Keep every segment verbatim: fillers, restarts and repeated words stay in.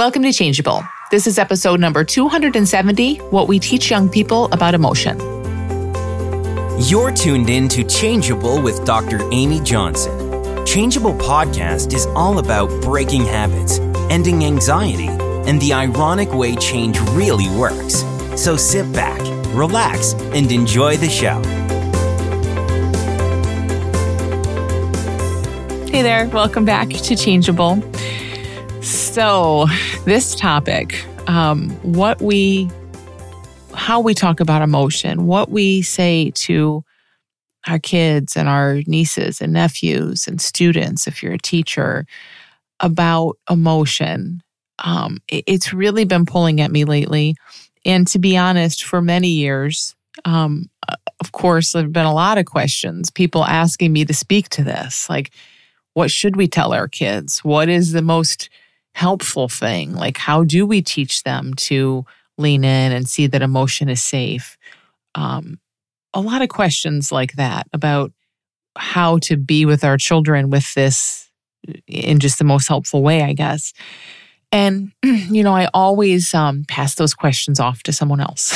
Welcome to Changeable. This is episode number two hundred seventy, What We Teach Young People About Emotion. You're tuned in to Changeable with Doctor Amy Johnson. Changeable podcast is all about breaking habits, ending anxiety, and the ironic way change really works. So sit back, relax, and enjoy the show. Hey there, welcome back to Changeable. So this topic, um, what we, how we talk about emotion, what we say to our kids and our nieces and nephews and students, if you're a teacher, about emotion, um, it's really been pulling at me lately. And to be honest, for many years, um, of course, there have been a lot of questions, people asking me to speak to this. Like, what should we tell our kids? What is the most helpful thing? Like, how do we teach them to lean in and see that emotion is safe? Um, a lot of questions like that about how to be with our children with this in just the most helpful way, I guess. And, you know, I always um, pass those questions off to someone else.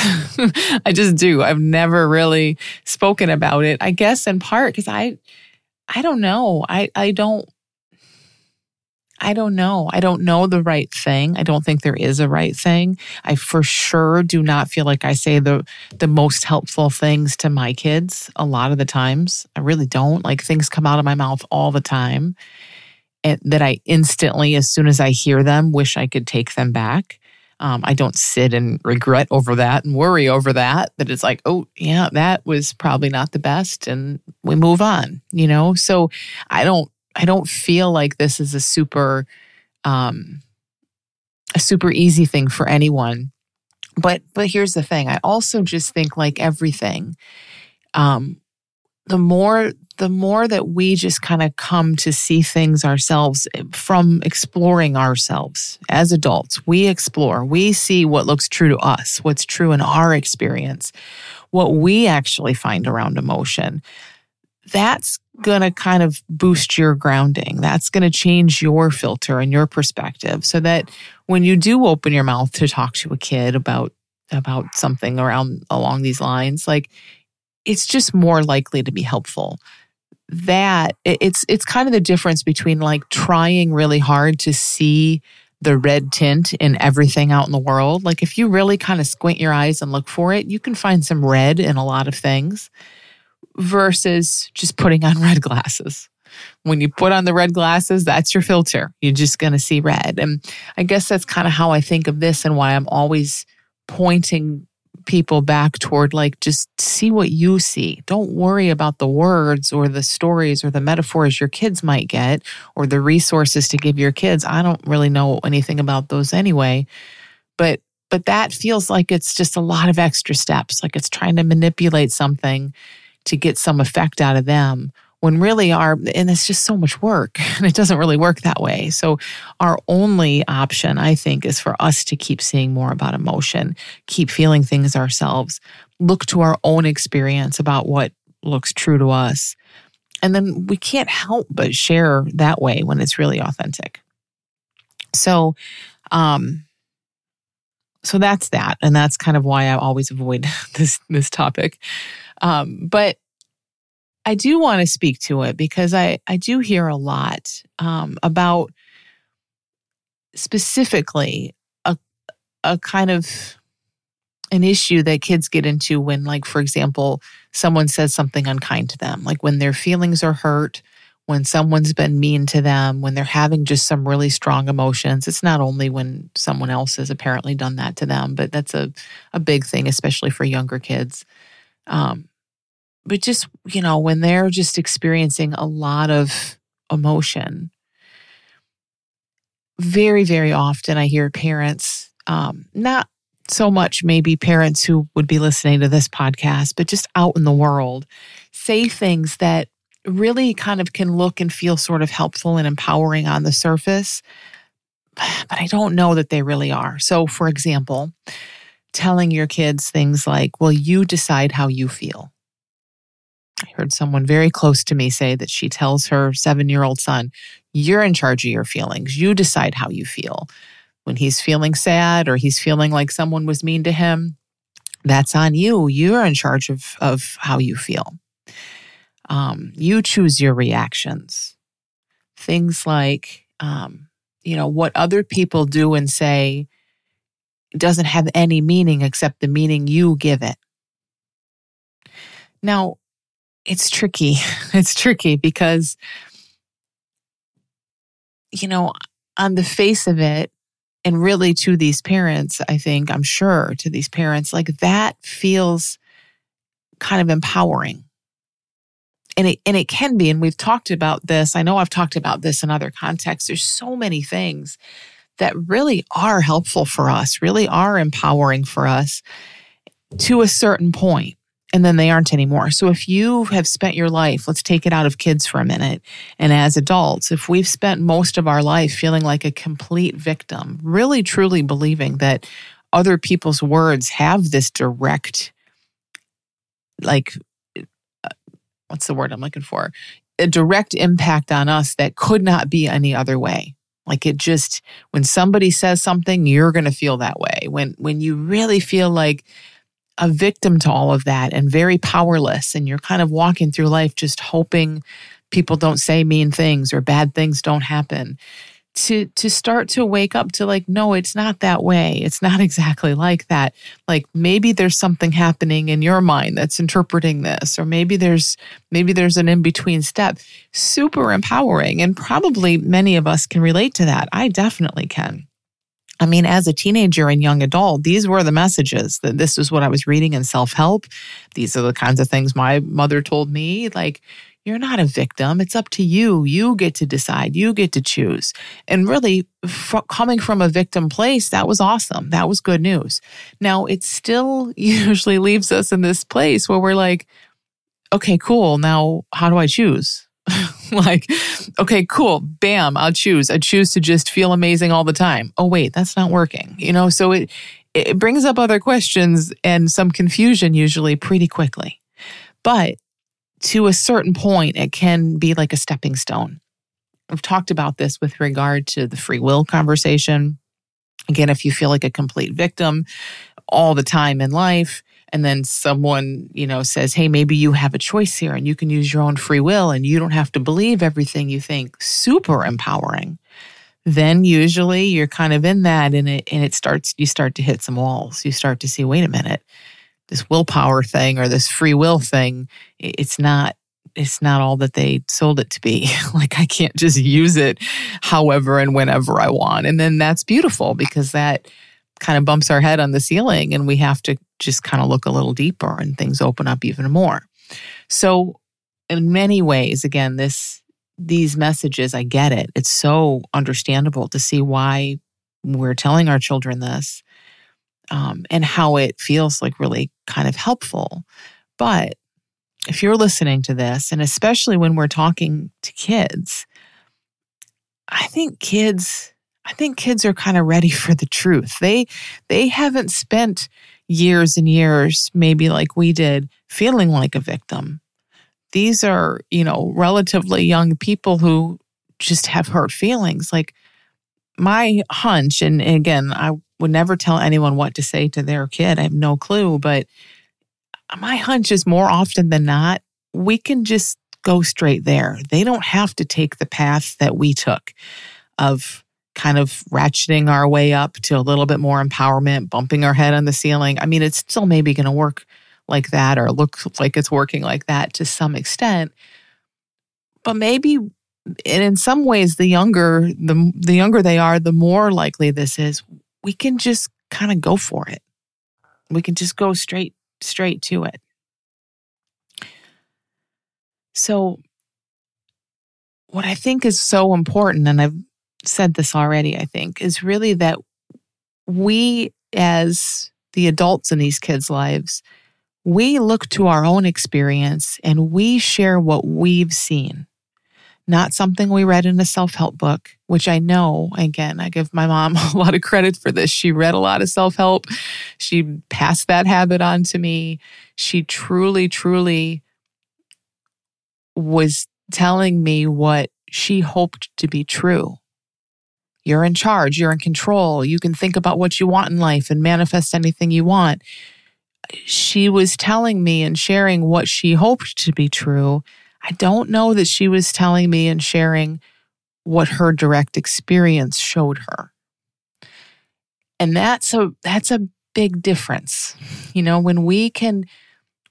I just do. I've never really spoken about it, I guess, in part because I, I don't know. I, I don't I don't know. I don't know the right thing. I don't think there is a right thing. I for sure do not feel like I say the the most helpful things to my kids a lot of the times. I really don't. Like, things come out of my mouth all the time and that I instantly, as soon as I hear them, wish I could take them back. Um, I don't sit and regret over that and worry over that, that it's like, oh, yeah, that was probably not the best, and we move on, you know? So I don't I don't feel like this is a super, um, a super easy thing for anyone. But but here's the thing. I also just think, like everything, um, the more the more that we just kind of come to see things ourselves from exploring ourselves as adults, we explore, we see what looks true to us, what's true in our experience, what we actually find around emotion. That's going to kind of boost your grounding. That's going to change your filter and your perspective so that when you do open your mouth to talk to a kid about about something around along these lines, like, it's just more likely to be helpful. That it's it's kind of the difference between, like, trying really hard to see the red tint in everything out in the world. Like, if you really kind of squint your eyes and look for it, you can find some red in a lot of things. Versus just putting on red glasses. When you put on the red glasses, that's your filter. You're just going to see red. And I guess that's kind of how I think of this and why I'm always pointing people back toward, like, just see what you see. Don't worry about the words or the stories or the metaphors your kids might get or the resources to give your kids. I don't really know anything about those anyway. But but that feels like it's just a lot of extra steps, like it's trying to manipulate something to get some effect out of them, when really our, and it's just so much work, and it doesn't really work that way. So our only option, I think, is for us to keep seeing more about emotion, keep feeling things ourselves, look to our own experience about what looks true to us. And then we can't help but share that way when it's really authentic. So, um, so that's that. And that's kind of why I always avoid this, this topic. Um, but I do want to speak to it because I, I do hear a lot um, about specifically a, a kind of an issue that kids get into when, like, for example, someone says something unkind to them, like when their feelings are hurt, when someone's been mean to them, when they're having just some really strong emotions. It's not only when someone else has apparently done that to them, but that's a, a big thing, especially for younger kids. Um, but just, you know, when they're just experiencing a lot of emotion, very, very often I hear parents, um, not so much maybe parents who would be listening to this podcast, but just out in the world, say things that really kind of can look and feel sort of helpful and empowering on the surface, but I don't know that they really are. So, for example, telling your kids things like, well, you decide how you feel. I heard someone very close to me say that she tells her seven-year-old son, you're in charge of your feelings. You decide how you feel. when he's feeling sad or he's feeling like someone was mean to him, that's on you. You're in charge of, of how you feel. Um, you choose your reactions. Things like, um, you know, what other people do and say doesn't have any meaning except the meaning you give it. Now, it's tricky. It's tricky because, you know, on the face of it, and really to these parents, I think, I'm sure to these parents, like that feels kind of empowering. And it and it can be, and we've talked about this. I know I've talked about this in other contexts. There's so many things that really are helpful for us, really are empowering for us to a certain point, and then they aren't anymore. So if you have spent your life, let's take it out of kids for a minute, and as adults, if we've spent most of our life feeling like a complete victim, really truly believing that other people's words have this direct, like, what's the word I'm looking for? A direct impact on us that could not be any other way. Like it just, when somebody says something, you're going to feel that way. When when you really feel like a victim to all of that and very powerless, and you're kind of walking through life just hoping people don't say mean things or bad things don't happen, to to start to wake up to like, no, it's not that way. It's not exactly like that. Like maybe there's something happening in your mind that's interpreting this, or maybe there's maybe there's an in-between step. Super empowering. And probably many of us can relate to that. I definitely can. I mean, as a teenager and young adult, these were the messages that this is what I was reading in self-help. These are the kinds of things my mother told me, like, you're not a victim. It's up to you. You get to decide. You get to choose. And really, f- coming from a victim place, that was awesome. That was good news. Now, it still usually leaves us in this place where we're like, okay, cool. Now, how do I choose? Like, okay, cool. Bam, I'll choose. I choose to just feel amazing all the time. Oh, wait, that's not working. You know, so it it brings up other questions and some confusion usually pretty quickly. But to a certain point, it can be like a stepping stone. I've talked about this with regard to the free will conversation. Again, if you feel like a complete victim all the time in life, and then someone, you know, says, hey, maybe you have a choice here and you can use your own free will and you don't have to believe everything you think, super empowering, then usually you're kind of in that and it and it starts, you start to hit some walls. You start to see, wait a minute, this willpower thing or this free will thing, it's not it's not all that they sold it to be. Like I can't just use it however and whenever I want. And then that's beautiful because that kind of bumps our head on the ceiling and we have to just kind of look a little deeper and things open up even more. So in many ways, again, this these messages, I get it. It's so understandable to see why we're telling our children this. Um, and how it feels like really kind of helpful. But if you're listening to this, and especially when we're talking to kids, I think kids, I think kids are kind of ready for the truth. They they haven't spent years and years, maybe like we did, feeling like a victim. These are, you know, relatively young people who just have hurt feelings. Like my hunch, and again, I would never tell anyone what to say to their kid. I have no clue, but my hunch is more often than not, we can just go straight there. They don't have to take the path that we took of kind of ratcheting our way up to a little bit more empowerment, bumping our head on the ceiling. I mean, it's still maybe going to work like that or look like it's working like that to some extent, but maybe. And in some ways, the younger the the younger they are, the more likely this is. We can just kind of go for it. We can just go straight, straight to it. So what I think is so important, and I've said this already, I think, is really that we as the adults in these kids' lives, we look to our own experience and we share what we've seen. Not something we read in a self-help book, which I know, again, I give my mom a lot of credit for this. She read a lot of self-help. She passed that habit on to me. She truly, truly was telling me what she hoped to be true. You're in charge. You're in control. You can think about what you want in life and manifest anything you want. She was telling me and sharing what she hoped to be true. I don't know that she was telling me and sharing what her direct experience showed her. And that's a that's a big difference. You know, when we can,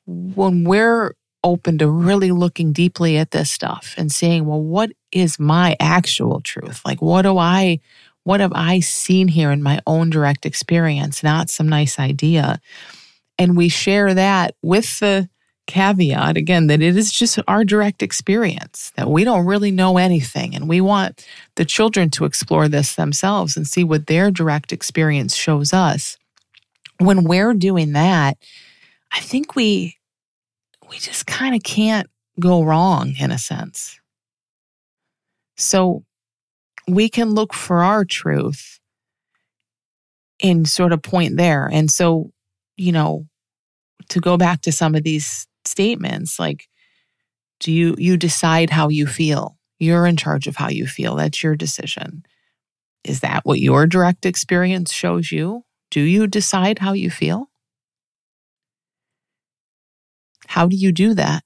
when we're open to really looking deeply at this stuff and saying, well, what is my actual truth? Like, what do I, what have I seen here in my own direct experience, not some nice idea? And we share that with the caveat, again, that it is just our direct experience, that we don't really know anything. And we want the children to explore this themselves and see what their direct experience shows us. When we're doing that, I think we we just kind of can't go wrong in a sense. So we can look for our truth and sort of point there. And so, you know, to go back to some of these statements, like, do you, you decide how you feel? You're in charge of how you feel. That's your decision. Is that what your direct experience shows you? Do you decide how you feel? How do you do that?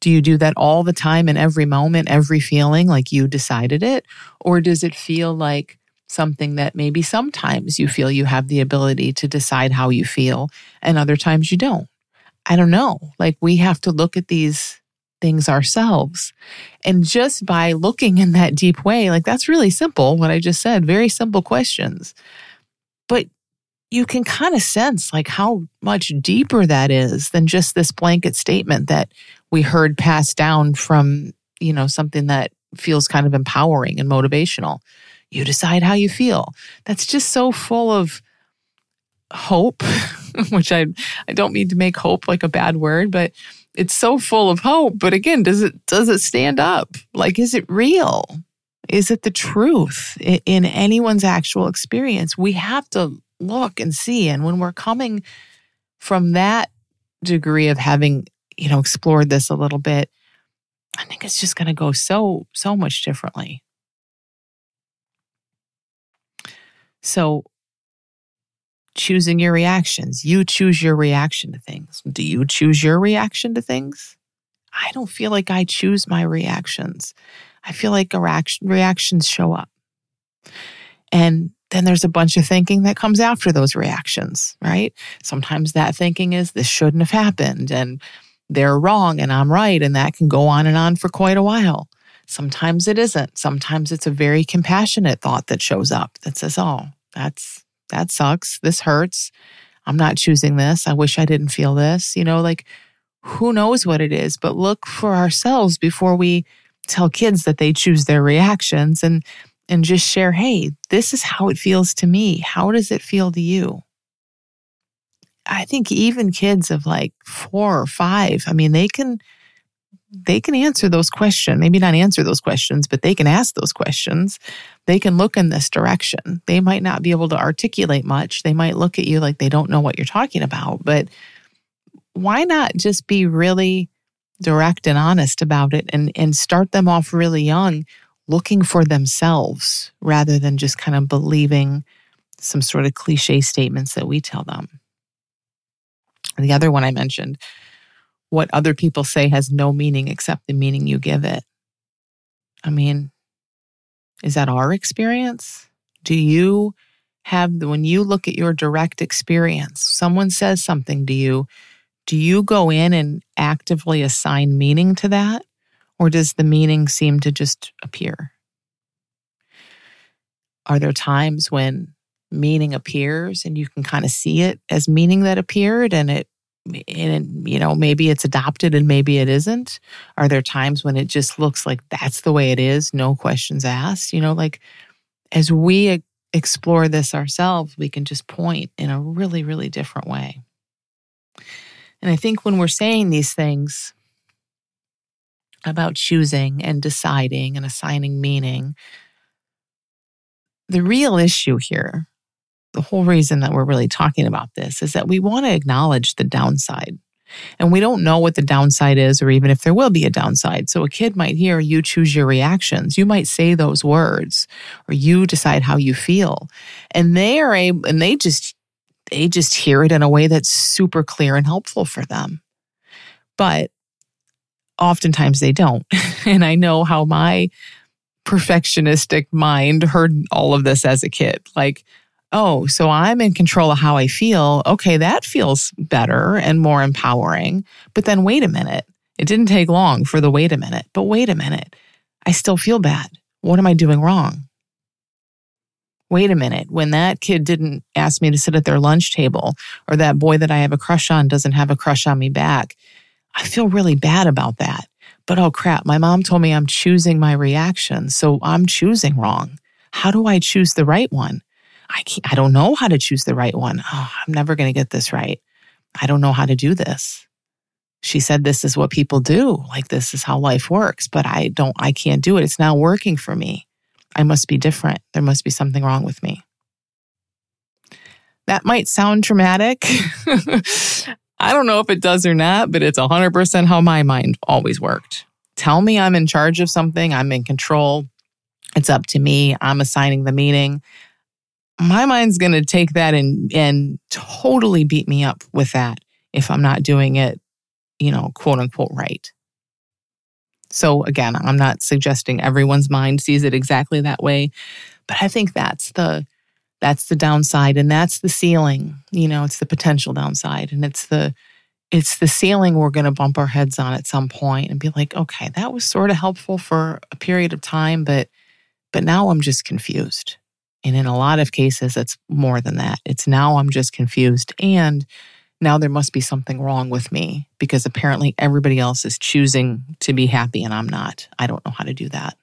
Do you do that all the time in every moment, every feeling, like you decided it? Or does it feel like something that maybe sometimes you feel you have the ability to decide how you feel and other times you don't? I don't know. Like, we have to look at these things ourselves. And just by looking in that deep way, like, that's really simple, what I just said, very simple questions. But you can kind of sense like how much deeper that is than just this blanket statement that we heard passed down from, you know, something that feels kind of empowering and motivational. You decide how you feel. That's just so full of hope, which I I don't mean to make hope like a bad word, but it's so full of hope. But again, does it does it stand up? Like, is it real? Is it the truth in anyone's actual experience? We have to look and see. And when we're coming from that degree of having, you know, explored this a little bit, I think it's just going to go so, so much differently. So choosing your reactions, you choose your reaction to things. Do you choose your reaction to things? I don't feel like I choose my reactions. I feel like reactions show up. And then there's a bunch of thinking that comes after those reactions, right? Sometimes that thinking is, this shouldn't have happened, and they're wrong, and I'm right, and that can go on and on for quite a while. Sometimes it isn't. Sometimes it's a very compassionate thought that shows up that says, oh, that's that sucks. This hurts. I'm not choosing this. I wish I didn't feel this. You know, like, who knows what it is, but look for ourselves before we tell kids that they choose their reactions. And And just share, hey, this is how it feels to me. How does it feel to you? I think even kids of like four or five, I mean, they can they can answer those questions. Maybe not answer those questions, but they can ask those questions. They can look in this direction. They might not be able to articulate much. They might look at you like they don't know what you're talking about. But why not just be really direct and honest about it and, and start them off really young, looking for themselves rather than just kind of believing some sort of cliche statements that we tell them. And the other one I mentioned, what other people say has no meaning except the meaning you give it. I mean, is that our experience? Do you have, when you look at your direct experience, someone says something to you, do you go in and actively assign meaning to that? Or does the meaning seem to just appear? Are there times when meaning appears and you can kind of see it as meaning that appeared and it, and it, you know, maybe it's adopted and maybe it isn't? Are there times when it just looks like that's the way it is, no questions asked? You know, like, as we explore this ourselves, we can just point in a really, really different way. And I think when we're saying these things about choosing and deciding and assigning meaning, the real issue here, the whole reason that we're really talking about this, is that we want to acknowledge the downside. And we don't know what the downside is or even if there will be a downside. So a kid might hear, you choose your reactions. You might say those words or you decide how you feel. And they are able, and they just, they just hear it in a way that's super clear and helpful for them. But oftentimes they don't. And I know how my perfectionistic mind heard all of this as a kid. Like, oh, so I'm in control of how I feel. Okay, that feels better and more empowering. But then wait a minute. It didn't take long for the wait a minute. But wait a minute. I still feel bad. What am I doing wrong? Wait a minute. When that kid didn't ask me to sit at their lunch table, or that boy that I have a crush on doesn't have a crush on me back, I feel really bad about that. But oh crap, my mom told me I'm choosing my reaction, so I'm choosing wrong. How do I choose the right one? I can't, I don't know how to choose the right one. Oh, I'm never going to get this right. I don't know how to do this. She said this is what people do. Like, this is how life works, but I don't, I can't do it. It's not working for me. I must be different. There must be something wrong with me. That might sound traumatic. I don't know if it does or not, but it's one hundred percent how my mind always worked. Tell me I'm in charge of something. I'm in control. It's up to me. I'm assigning the meaning. My mind's going to take that and and totally beat me up with that if I'm not doing it, you know, quote unquote, right. So again, I'm not suggesting everyone's mind sees it exactly that way, but I think that's the that's the downside, and that's the ceiling. You know, it's the potential downside, and it's the it's the ceiling we're going to bump our heads on at some point and be like, okay, that was sort of helpful for a period of time, but but now I'm just confused. And in a lot of cases, it's more than that. It's now I'm just confused. And now there must be something wrong with me because apparently everybody else is choosing to be happy and I'm not. I don't know how to do that.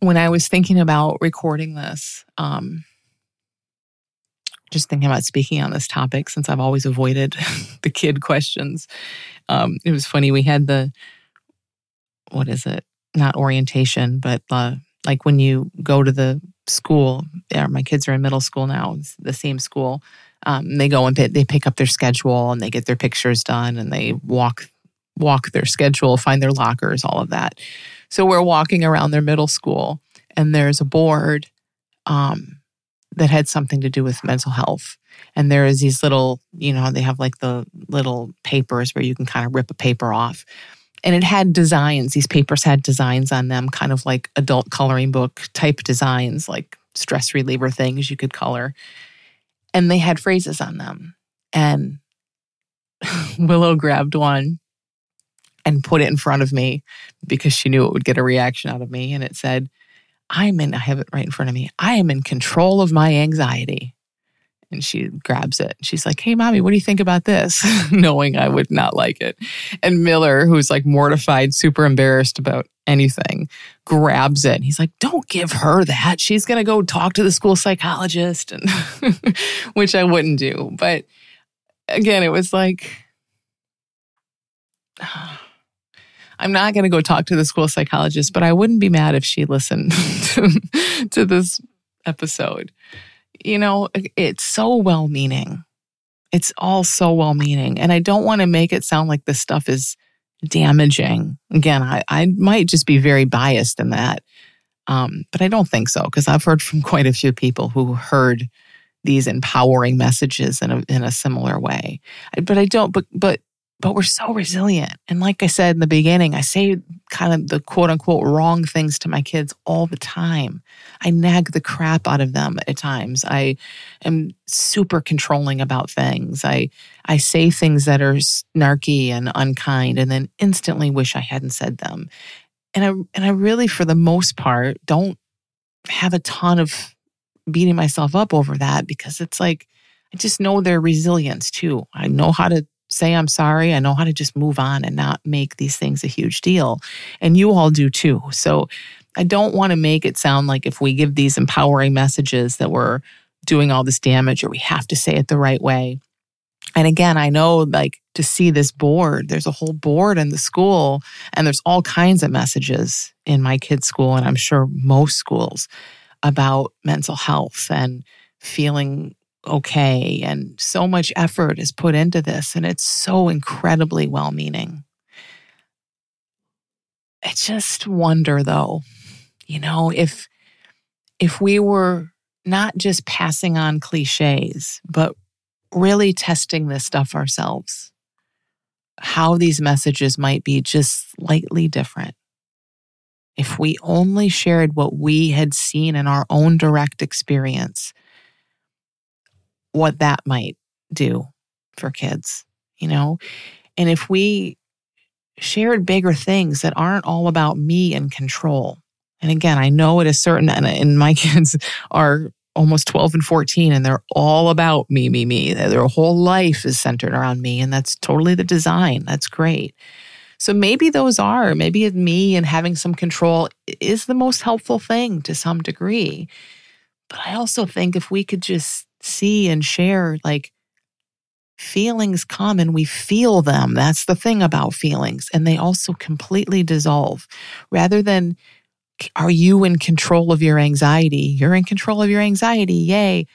When I was thinking about recording this, um, just thinking about speaking on this topic, since I've always avoided the kid questions, um, it was funny. We had the, what is it? Not orientation, but uh, like when you go to the school, yeah, my kids are in middle school now, it's the same school, um, they go and p- they pick up their schedule and they get their pictures done and they walk walk their schedule, find their lockers, all of that. So we're walking around their middle school and there's a board um, that had something to do with mental health. And there is these little, you know, they have like the little papers where you can kind of rip a paper off. And it had designs. These papers had designs on them, kind of like adult coloring book type designs, like stress reliever things you could color. And they had phrases on them. And Willow grabbed one and put it in front of me because she knew it would get a reaction out of me. And it said, I'm in, I have it right in front of me. I am in control of my anxiety. And she grabs it. She's like, hey, mommy, what do you think about this? Knowing I would not like it. And Miller, who's like mortified, super embarrassed about anything, grabs it. He's like, don't give her that. She's going to go talk to the school psychologist, and which I wouldn't do. But again, it was like, I'm not going to go talk to the school psychologist, but I wouldn't be mad if she listened to, to this episode. You know, it's so well-meaning. It's all so well-meaning. And I don't want to make it sound like this stuff is damaging. Again, I, I might just be very biased in that. Um, but I don't think so, because I've heard from quite a few people who heard these empowering messages in a, in a similar way. But I don't, but, but, but we're so resilient. And like I said in the beginning, I say kind of the quote unquote wrong things to my kids all the time. I nag the crap out of them at times. I am super controlling about things. I I say things that are snarky and unkind and then instantly wish I hadn't said them. And I, and I really, for the most part, don't have a ton of beating myself up over that because it's like, I just know their resilience too. I know how to say I'm sorry. I know how to just move on and not make these things a huge deal. And you all do too. So I don't want to make it sound like if we give these empowering messages that we're doing all this damage or we have to say it the right way. And again, I know like to see this board, there's a whole board in the school and there's all kinds of messages in my kids' school and I'm sure most schools about mental health and feeling okay. And so much effort is put into this, and it's so incredibly well-meaning. I just wonder, though, you know, if if we were not just passing on cliches, but really testing this stuff ourselves, how these messages might be just slightly different. If we only shared what we had seen in our own direct experience, what that might do for kids, you know? And if we shared bigger things that aren't all about me and control. And again, I know it is certain, and, and my kids are almost twelve and fourteen, and they're all about me, me, me. Their whole life is centered around me, and that's totally the design. That's great. So maybe those are, maybe me and having some control is the most helpful thing to some degree. But I also think if we could just see and share, like, feelings come and we feel them. That's the thing about feelings. And they also completely dissolve. Rather than, are you in control of your anxiety? You're in control of your anxiety. Yay.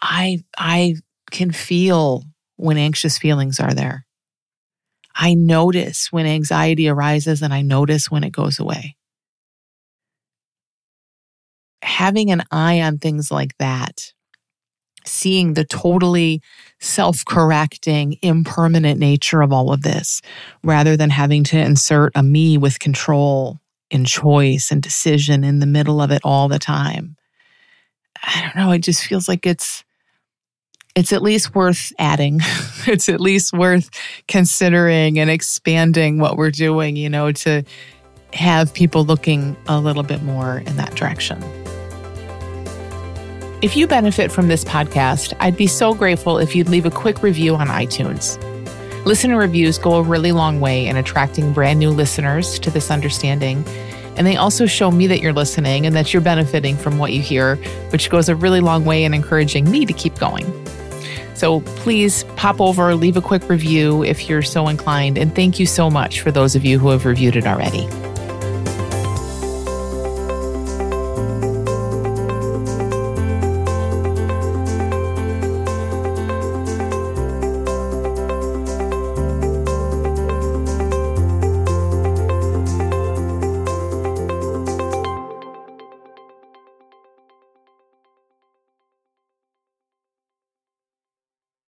I, I can feel when anxious feelings are there. I notice when anxiety arises, and I notice when it goes away. Having an eye on things like that, seeing the totally self-correcting, impermanent nature of all of this, rather than having to insert a me with control and choice and decision in the middle of it all the time. I don't know, it just feels like it's It's at least worth adding. It's at least worth considering and expanding what we're doing, you know, to have people looking a little bit more in that direction. If you benefit from this podcast, I'd be so grateful if you'd leave a quick review on iTunes. Listener reviews go a really long way in attracting brand new listeners to this understanding. And they also show me that you're listening and that you're benefiting from what you hear, which goes a really long way in encouraging me to keep going. So please pop over, leave a quick review if you're so inclined, and thank you so much for those of you who have reviewed it already.